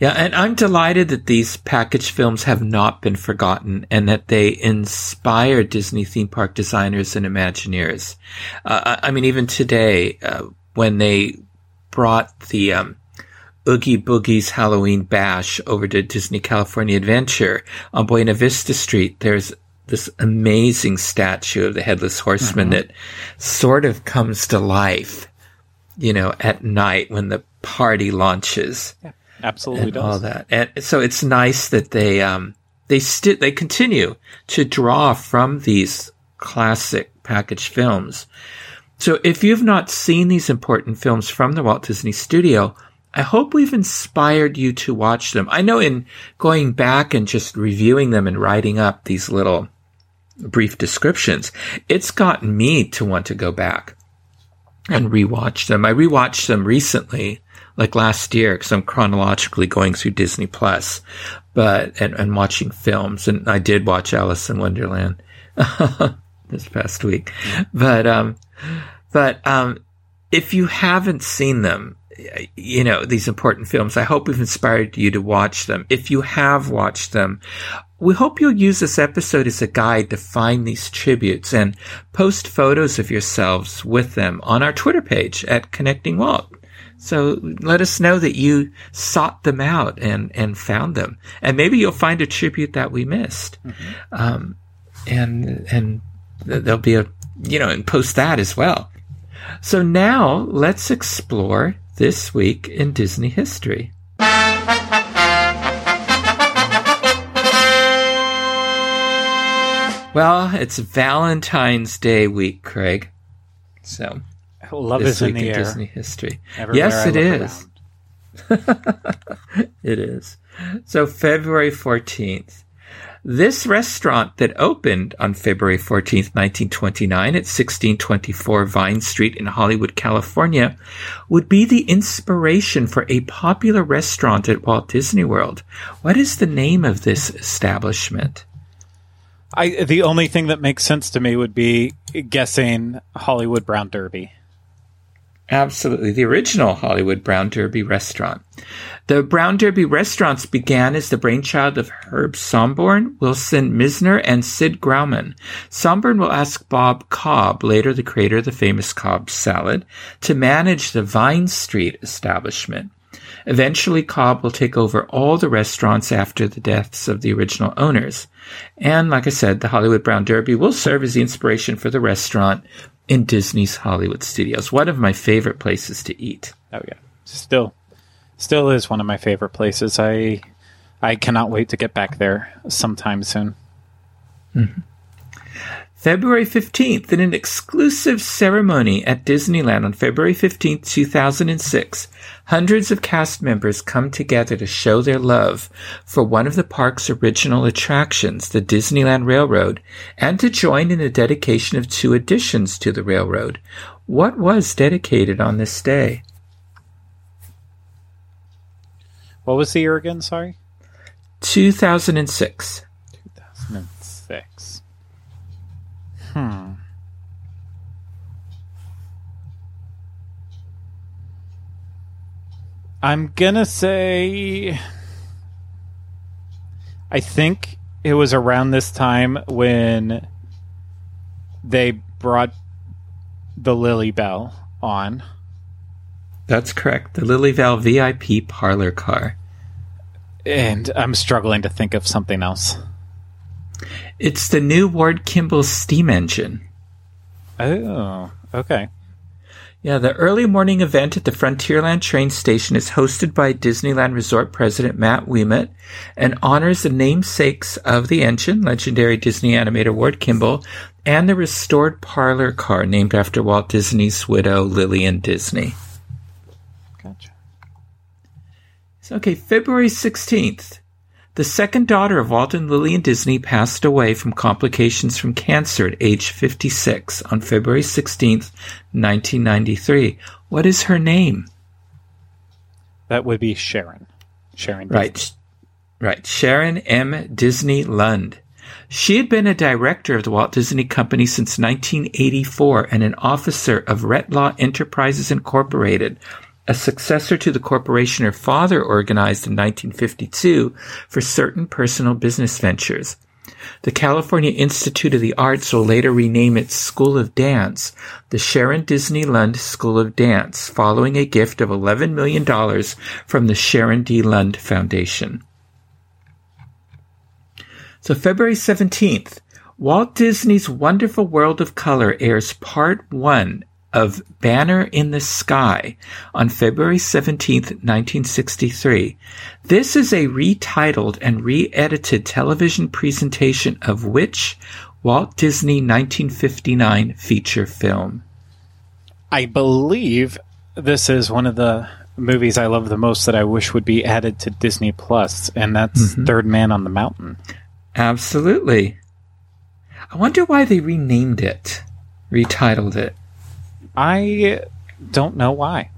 Yeah, and I'm delighted that these package films have not been forgotten and that they inspire Disney theme park designers and Imagineers. I mean, even today, when they brought the Oogie Boogie's Halloween Bash over to Disney California Adventure on Buena Vista Street, there's this amazing statue of the Headless Horseman that sort of comes to life, you know, at night when the party launches. Yeah. Absolutely and does. All that. And so it's nice that they continue to draw from these classic package films. So if you've not seen these important films from the Walt Disney Studio, I hope we've inspired you to watch them. I know in going back and just reviewing them and writing up these little brief descriptions, it's gotten me to want to go back and rewatch them. I rewatched them recently, like last year, because I'm chronologically going through Disney Plus, and watching films. And I did watch Alice in Wonderland this past week. But if you haven't seen them, you know, these important films, I hope we've inspired you to watch them. If you have watched them, we hope you'll use this episode as a guide to find these tributes and post photos of yourselves with them on our Twitter page at Connecting Walt. So let us know that you sought them out and found them. And maybe you'll find a tribute that we missed. Mm-hmm. And there'll be and post that as well. So now let's explore This Week in Disney History. Well, it's Valentine's Day week, Craig. So love is in the air. Disney history. Yes, it is. It is. So February 14th. This restaurant that opened on February 14th, 1929 at 1624 Vine Street in Hollywood, California, would be the inspiration for a popular restaurant at Walt Disney World. What is the name of this establishment? The only thing that makes sense to me would be guessing Hollywood Brown Derby. Absolutely. The original Hollywood Brown Derby restaurant. The Brown Derby restaurants began as the brainchild of Herb Somborn, Wilson Misner, and Sid Grauman. Somborn will ask Bob Cobb, later the creator of the famous Cobb salad, to manage the Vine Street establishment. Eventually, Cobb will take over all the restaurants after the deaths of the original owners. And like I said, the Hollywood Brown Derby will serve as the inspiration for the restaurant in Disney's Hollywood Studios. One of my favorite places to eat. Oh, yeah. Still is one of my favorite places. I cannot wait to get back there sometime soon. Mm-hmm. February 15th, in an exclusive ceremony at Disneyland on February 15th, 2006, hundreds of cast members come together to show their love for one of the park's original attractions, the Disneyland Railroad, and to join in the dedication of two additions to the railroad. What was dedicated on this day? What was the year again? Sorry? 2006. 2006. I'm gonna say I think it was around this time when they brought the Lily Bell on. That's correct. The Lily Bell VIP parlor car. And I'm struggling to think of something else. It's the new Ward Kimball steam engine. Oh, okay. Yeah, the early morning event at the Frontierland train station is hosted by Disneyland Resort President Matt Ouimet and honors the namesakes of the engine, legendary Disney animator Ward Kimball, and the restored parlor car named after Walt Disney's widow, Lillian Disney. Gotcha. Okay, February 16th. The second daughter of Walt and Lillian Disney passed away from complications from cancer at age 56 on February 16th, 1993. What is her name? That would be Sharon. Sharon Disney. Right. Sharon M. Disney Lund. She had been a director of the Walt Disney Company since 1984 and an officer of Retlaw Enterprises Incorporated, a successor to the corporation her father organized in 1952 for certain personal business ventures. The California Institute of the Arts will later rename its School of Dance the Sharon Disney Lund School of Dance, following a gift of $11 million from the Sharon D. Lund Foundation. So February 17th, Walt Disney's Wonderful World of Color airs Part 1 of Banner in the Sky on February 17, 1963. This is a retitled and re-edited television presentation of which Walt Disney 1959 feature film? I believe this is one of the movies I love the most that I wish would be added to Disney Plus, and that's Third Man on the Mountain. Absolutely. I wonder why they renamed it, retitled it. I don't know why,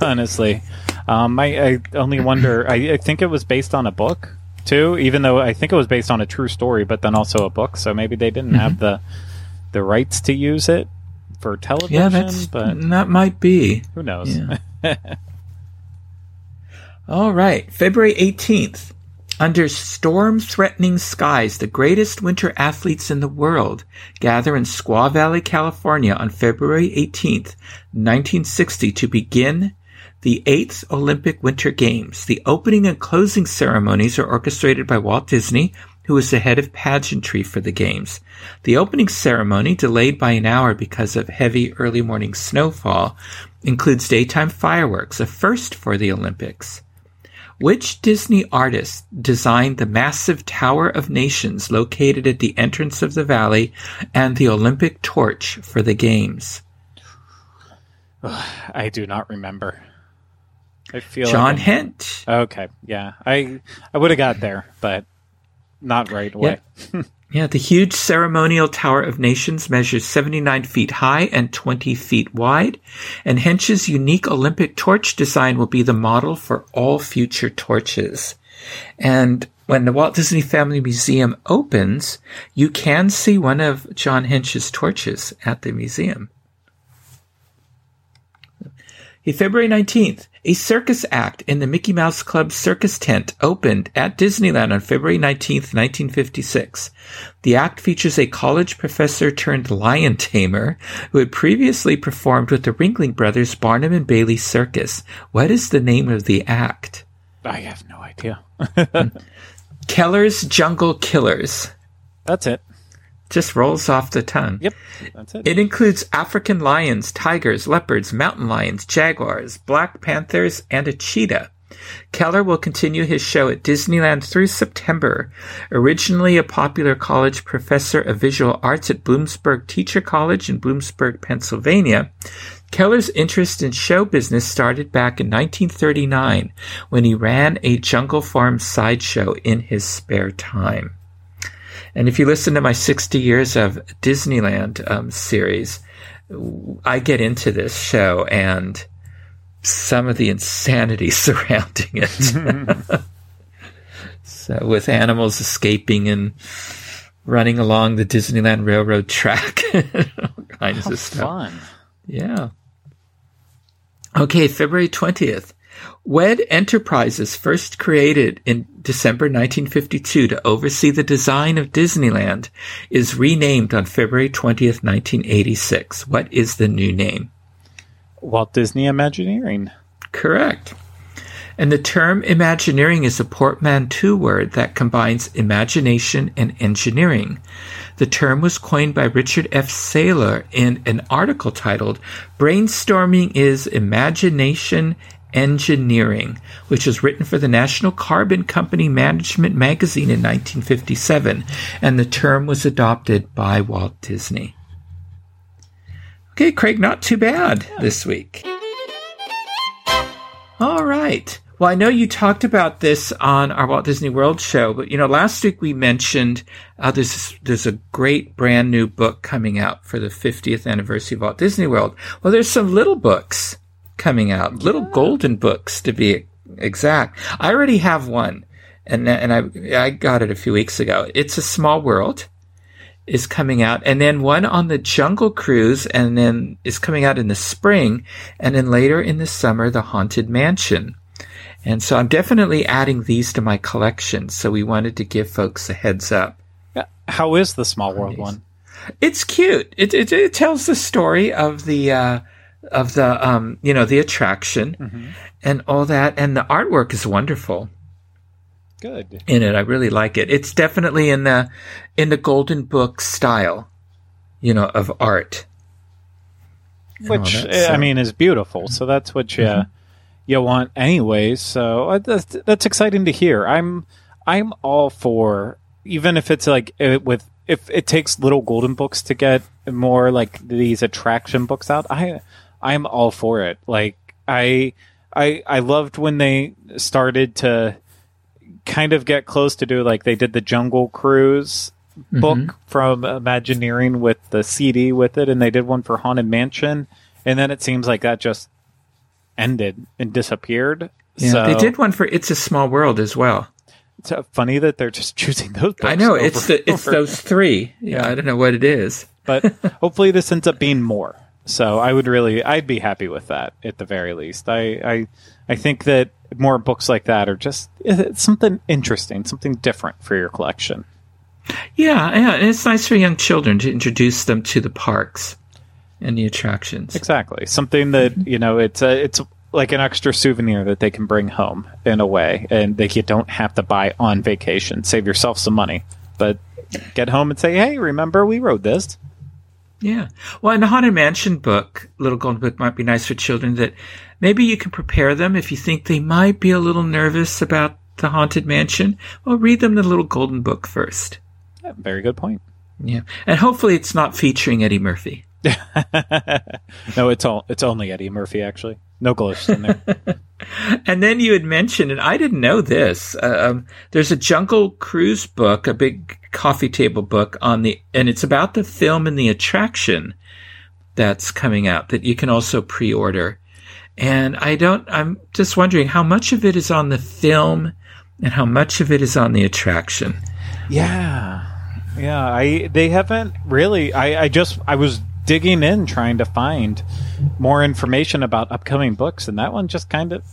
honestly. I only wonder, I think it was based on a book, too, even though I think it was based on a true story, but then also a book, so maybe they didn't have the rights to use it for television. Yeah, that might be. Who knows? Yeah. All right, February 18th. Under storm-threatening skies, the greatest winter athletes in the world gather in Squaw Valley, California on February 18th, 1960 to begin the 8th Olympic Winter Games. The opening and closing ceremonies are orchestrated by Walt Disney, who is the head of pageantry for the games. The opening ceremony, delayed by an hour because of heavy early morning snowfall, includes daytime fireworks, a first for the Olympics. Which Disney artist designed the massive Tower of Nations located at the entrance of the valley and the Olympic torch for the games? I do not remember. I feel John Hent. Okay, yeah. I would have got there, but not right away. Yeah. Yeah, the huge ceremonial Tower of Nations measures 79 feet high and 20 feet wide, and Hensch's unique Olympic torch design will be the model for all future torches. And when the Walt Disney Family Museum opens, you can see one of John Hensch's torches at the museum. February 19th, a circus act in the Mickey Mouse Club circus tent opened at Disneyland on February 19th, 1956. The act features a college professor turned lion tamer who had previously performed with the Ringling Brothers Barnum and Bailey Circus. What is the name of the act? I have no idea. Keller's Jungle Killers. That's it. Just rolls off the tongue. Yep, that's it. It includes African lions, tigers, leopards, mountain lions, jaguars, black panthers, and a cheetah. Keller will continue his show at Disneyland through September. Originally a popular college professor of visual arts at Bloomsburg Teacher College in Bloomsburg, Pennsylvania, Keller's interest in show business started back in 1939 when he ran a Jungle Farm sideshow in his spare time. And if you listen to my 60 Years of Disneyland series, I get into this show and some of the insanity surrounding it. So with animals escaping and running along the Disneyland Railroad track, all kinds of stuff. Fun. Yeah. Okay, February 20th. WED Enterprises, first created in December 1952 to oversee the design of Disneyland, is renamed on February 20th, 1986. What is the new name? Walt Disney Imagineering. Correct. And the term Imagineering is a portmanteau word that combines imagination and engineering. The term was coined by Richard F. Saylor in an article titled Brainstorming is Imagination Engineering, which was written for the National Carbon Company Management Magazine in 1957, and the term was adopted by Walt Disney. Okay, Craig, not too bad this week. All right. Well, I know you talked about this on our Walt Disney World show, but, you know, last week we mentioned there's a great brand new book coming out for the 50th anniversary of Walt Disney World. Well, there's some little books coming out, little golden books to be exact. I already have one, and I got it a few weeks ago. It's a Small World. is coming out, and then one on the Jungle Cruise, and then is coming out in the spring, and then later in the summer, the Haunted Mansion. And so I'm definitely adding these to my collection. So we wanted to give folks a heads up. How is the Small World one? It's cute. It tells the story of the attraction and all that, and the artwork is wonderful. Good. In it, I really like it. It's definitely in the Golden Book style, of art, which is beautiful. So that's what you want, anyways. So that's exciting to hear. I'm all for, even if it's if it takes little Golden Books to get more like these attraction books out. I'm all for it. Like I loved when they started to kind of get close to do, like they did the Jungle Cruise book from Imagineering with the CD with it, and they did one for Haunted Mansion, and then it seems like that just ended and disappeared. Yeah, so they did one for It's a Small World as well. It's funny that they're just choosing those books. I know, it's those three. Yeah, I don't know what it is. But hopefully this ends up being more. So I'd be happy with that at the very least. I think that more books like that are just something interesting, something different for your collection. Yeah, and it's nice for young children to introduce them to the parks and the attractions. Exactly. Something that, it's like an extra souvenir that they can bring home in a way, and that you don't have to buy on vacation. Save yourself some money, but get home and say, hey, remember we rode this. Yeah. Well, in the Haunted Mansion book, Little Golden Book, might be nice for children, that maybe you can prepare them if you think they might be a little nervous about the Haunted Mansion. Well, read them the Little Golden Book first. Yeah, very good point. Yeah. And hopefully it's not featuring Eddie Murphy. No, it's only Eddie Murphy, actually. No glitch in there. And then you had mentioned, and I didn't know this, there's a Jungle Cruise book, a big coffee table book, and it's about the film and the attraction that's coming out that you can also pre-order. And I'm just wondering how much of it is on the film and how much of it is on the attraction. Yeah. Yeah. They haven't really, I was digging in trying to find more information about upcoming books, and that one just kind of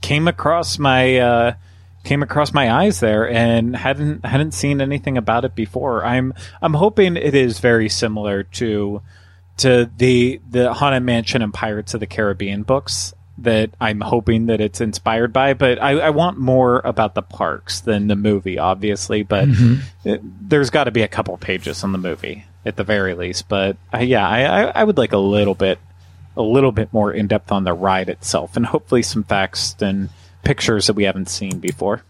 came across my eyes there, and hadn't seen anything about it before. I'm hoping it is very similar to the Haunted Mansion and Pirates of the Caribbean books that I'm hoping that it's inspired by, but I want more about the parks than the movie, obviously, but there's got to be a couple pages on the movie at the very least. But I would like a little bit more in depth on the ride itself, and hopefully some facts and pictures that we haven't seen before.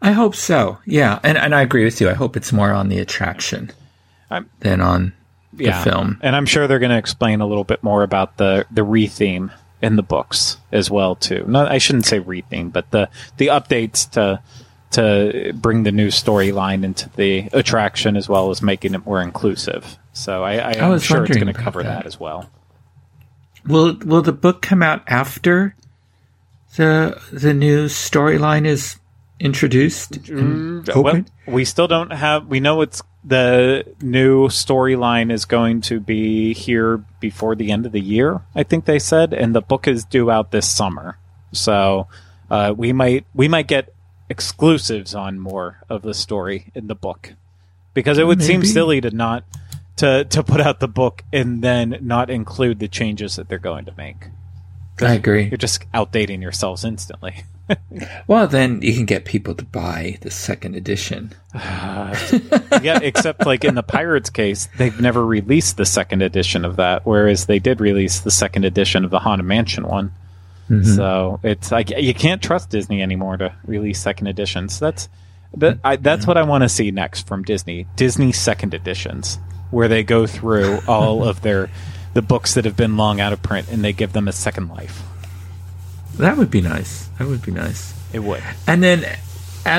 I hope so. Yeah. And I agree with you. I hope it's more on the attraction than on the film. And I'm sure they're going to explain a little bit more about the re-theme in the books as well, too. No, I shouldn't say re-theme, but the updates to bring the new storyline into the attraction, as well as making it more inclusive. So I'm sure it's going to cover that as well. Will the book come out after the new storyline is introduced? Well, we still don't have. We know it's the new storyline is going to be here before the end of the year, I think they said, and the book is due out this summer. So we might get exclusives on more of the story in the book, because it would seem silly to not to put out the book and then not include the changes that they're going to make. I agree. You're just outdating yourselves instantly. Well, then you can get people to buy the second edition. Except like in the Pirates case, they've never released the second edition of that, whereas they did release the second edition of the Haunted Mansion one. So it's like you can't trust Disney anymore to release second editions. That's what I want to see next from Disney. Disney second editions, where they go through all of the books that have been long out of print, and they give them a second life. That would be nice. It would. And then,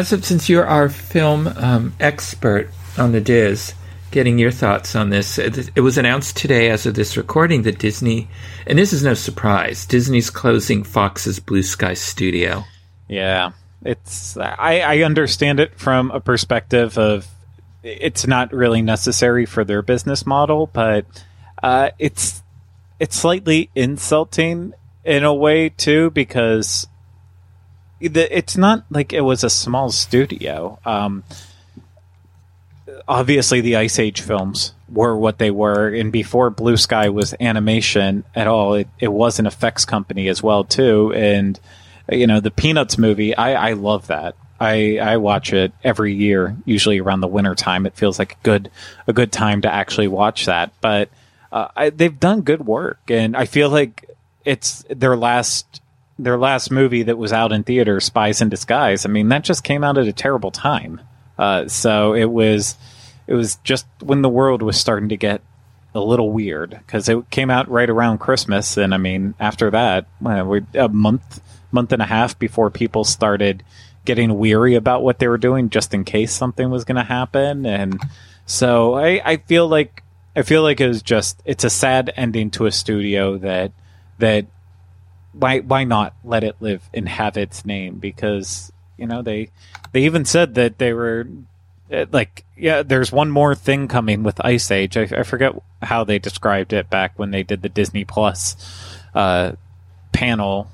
since you're our film expert on the Diz, getting your thoughts on this. It was announced today, as of this recording, that Disney, and this is no surprise, Disney's closing Fox's Blue Sky studio. Yeah, I understand it from a perspective of it's not really necessary for their business model, but it's slightly insulting in a way too, because it's not like it was a small studio. Obviously, the Ice Age films were what they were, and before Blue Sky was animation at all, it was an effects company as well too. And you know, the Peanuts movie, I love that. I watch it every year, usually around the winter time. It feels like a good time to actually watch that. But they've done good work, and I feel like it's their last movie that was out in theater, Spies in Disguise. I mean, that just came out at a terrible time. So it was just when the world was starting to get a little weird, because it came out right around Christmas. And I mean, after that, a month and a half before people started getting weary about what they were doing, just in case something was going to happen. And so I feel like it was just, it's a sad ending to a studio that why not let it live and have its name? Because, you know, they even said that they were like, yeah, there's one more thing coming with Ice Age. I forget how they described it back when they did the Disney Plus panel,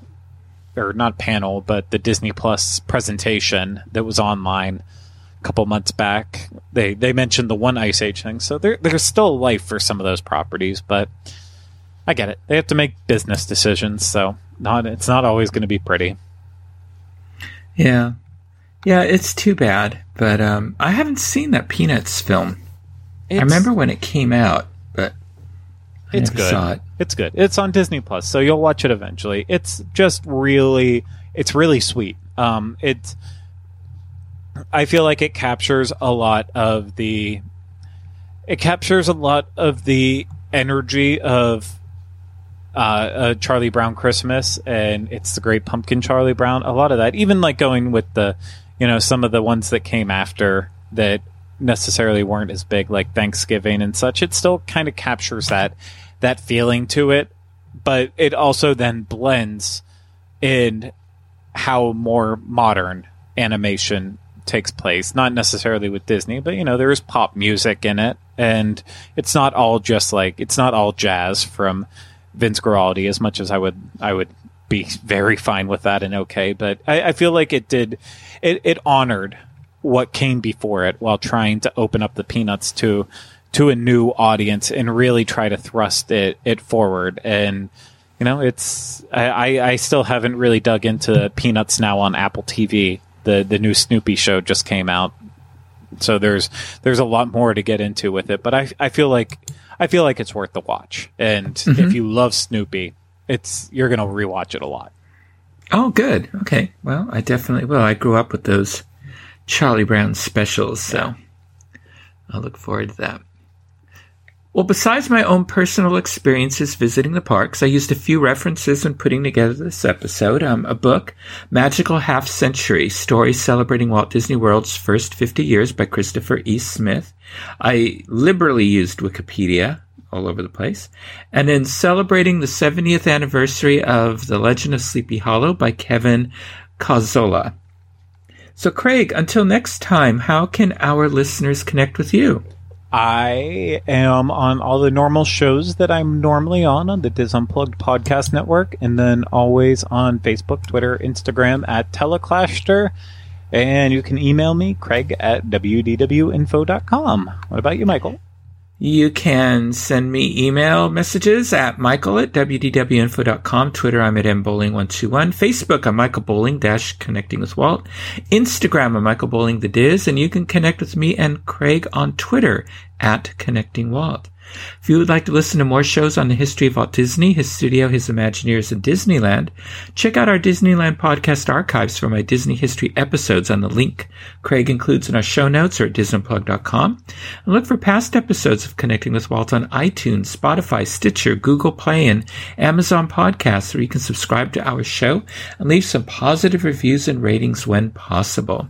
or not panel, but the Disney Plus presentation that was online a couple months back. They mentioned the one Ice Age thing. So there's still life for some of those properties, but I get it. They have to make business decisions, so it's not always going to be pretty. Yeah. Yeah, it's too bad, but I haven't seen that Peanuts film. I remember when it came out, but it's good. Saw it. It's good. It's on Disney Plus, so you'll watch it eventually. It's just really sweet. I feel like it captures a lot of the energy of Charlie Brown Christmas, and It's the Great Pumpkin, Charlie Brown, a lot of that, even like going with the, you know, some of the ones that came after that necessarily weren't as big, like Thanksgiving and such. It still kind of captures that feeling to it, but it also then blends in how more modern animation takes place, not necessarily with Disney, but you know, there is pop music in it, and it's not all just like, it's not all jazz from Vince Guaraldi, as much as I would be very fine with that and okay, but I feel like it honored what came before it while trying to open up the Peanuts to a new audience and really try to thrust it forward. And you know, it's I still haven't really dug into Peanuts now on Apple TV. The new Snoopy show just came out, so there's a lot more to get into with it. But I feel like it's worth the watch, and if you love Snoopy, you're gonna rewatch it a lot. Oh, good. Okay. Well, I definitely will. I grew up with those Charlie Brown specials, so I'll look forward to that. Well, besides my own personal experiences visiting the parks, I used a few references when putting together this episode. A book, Magical Half Century, Stories Celebrating Walt Disney World's First 50 Years by Christopher E. Smith. I liberally used Wikipedia all over the place. And then Celebrating the 70th Anniversary of The Legend of Sleepy Hollow by Kevin Cazzola. So, Craig, until next time, how can our listeners connect with you? I am on all the normal shows that I'm normally on the Diz Unplugged Podcast Network, and then always on Facebook, Twitter, Instagram at Teleclaster. And you can email me, Craig at wdwinfo.com. What about you, Michael? You can send me email messages at Michael at wdwinfo.com. Twitter, I'm at mbowling121. Facebook, I'm Michael Bowling Connecting with Walt. Instagram, I'm Michael Bowling the Diz. And you can connect with me and Craig on Twitter at Connecting Walt. If you would like to listen to more shows on the history of Walt Disney, his studio, his Imagineers, and Disneyland, check out our Disneyland podcast archives for my Disney history episodes on the link Craig includes in our show notes or at DisUnplug.com. And look for past episodes of Connecting with Walt on iTunes, Spotify, Stitcher, Google Play, and Amazon Podcasts, where you can subscribe to our show and leave some positive reviews and ratings when possible.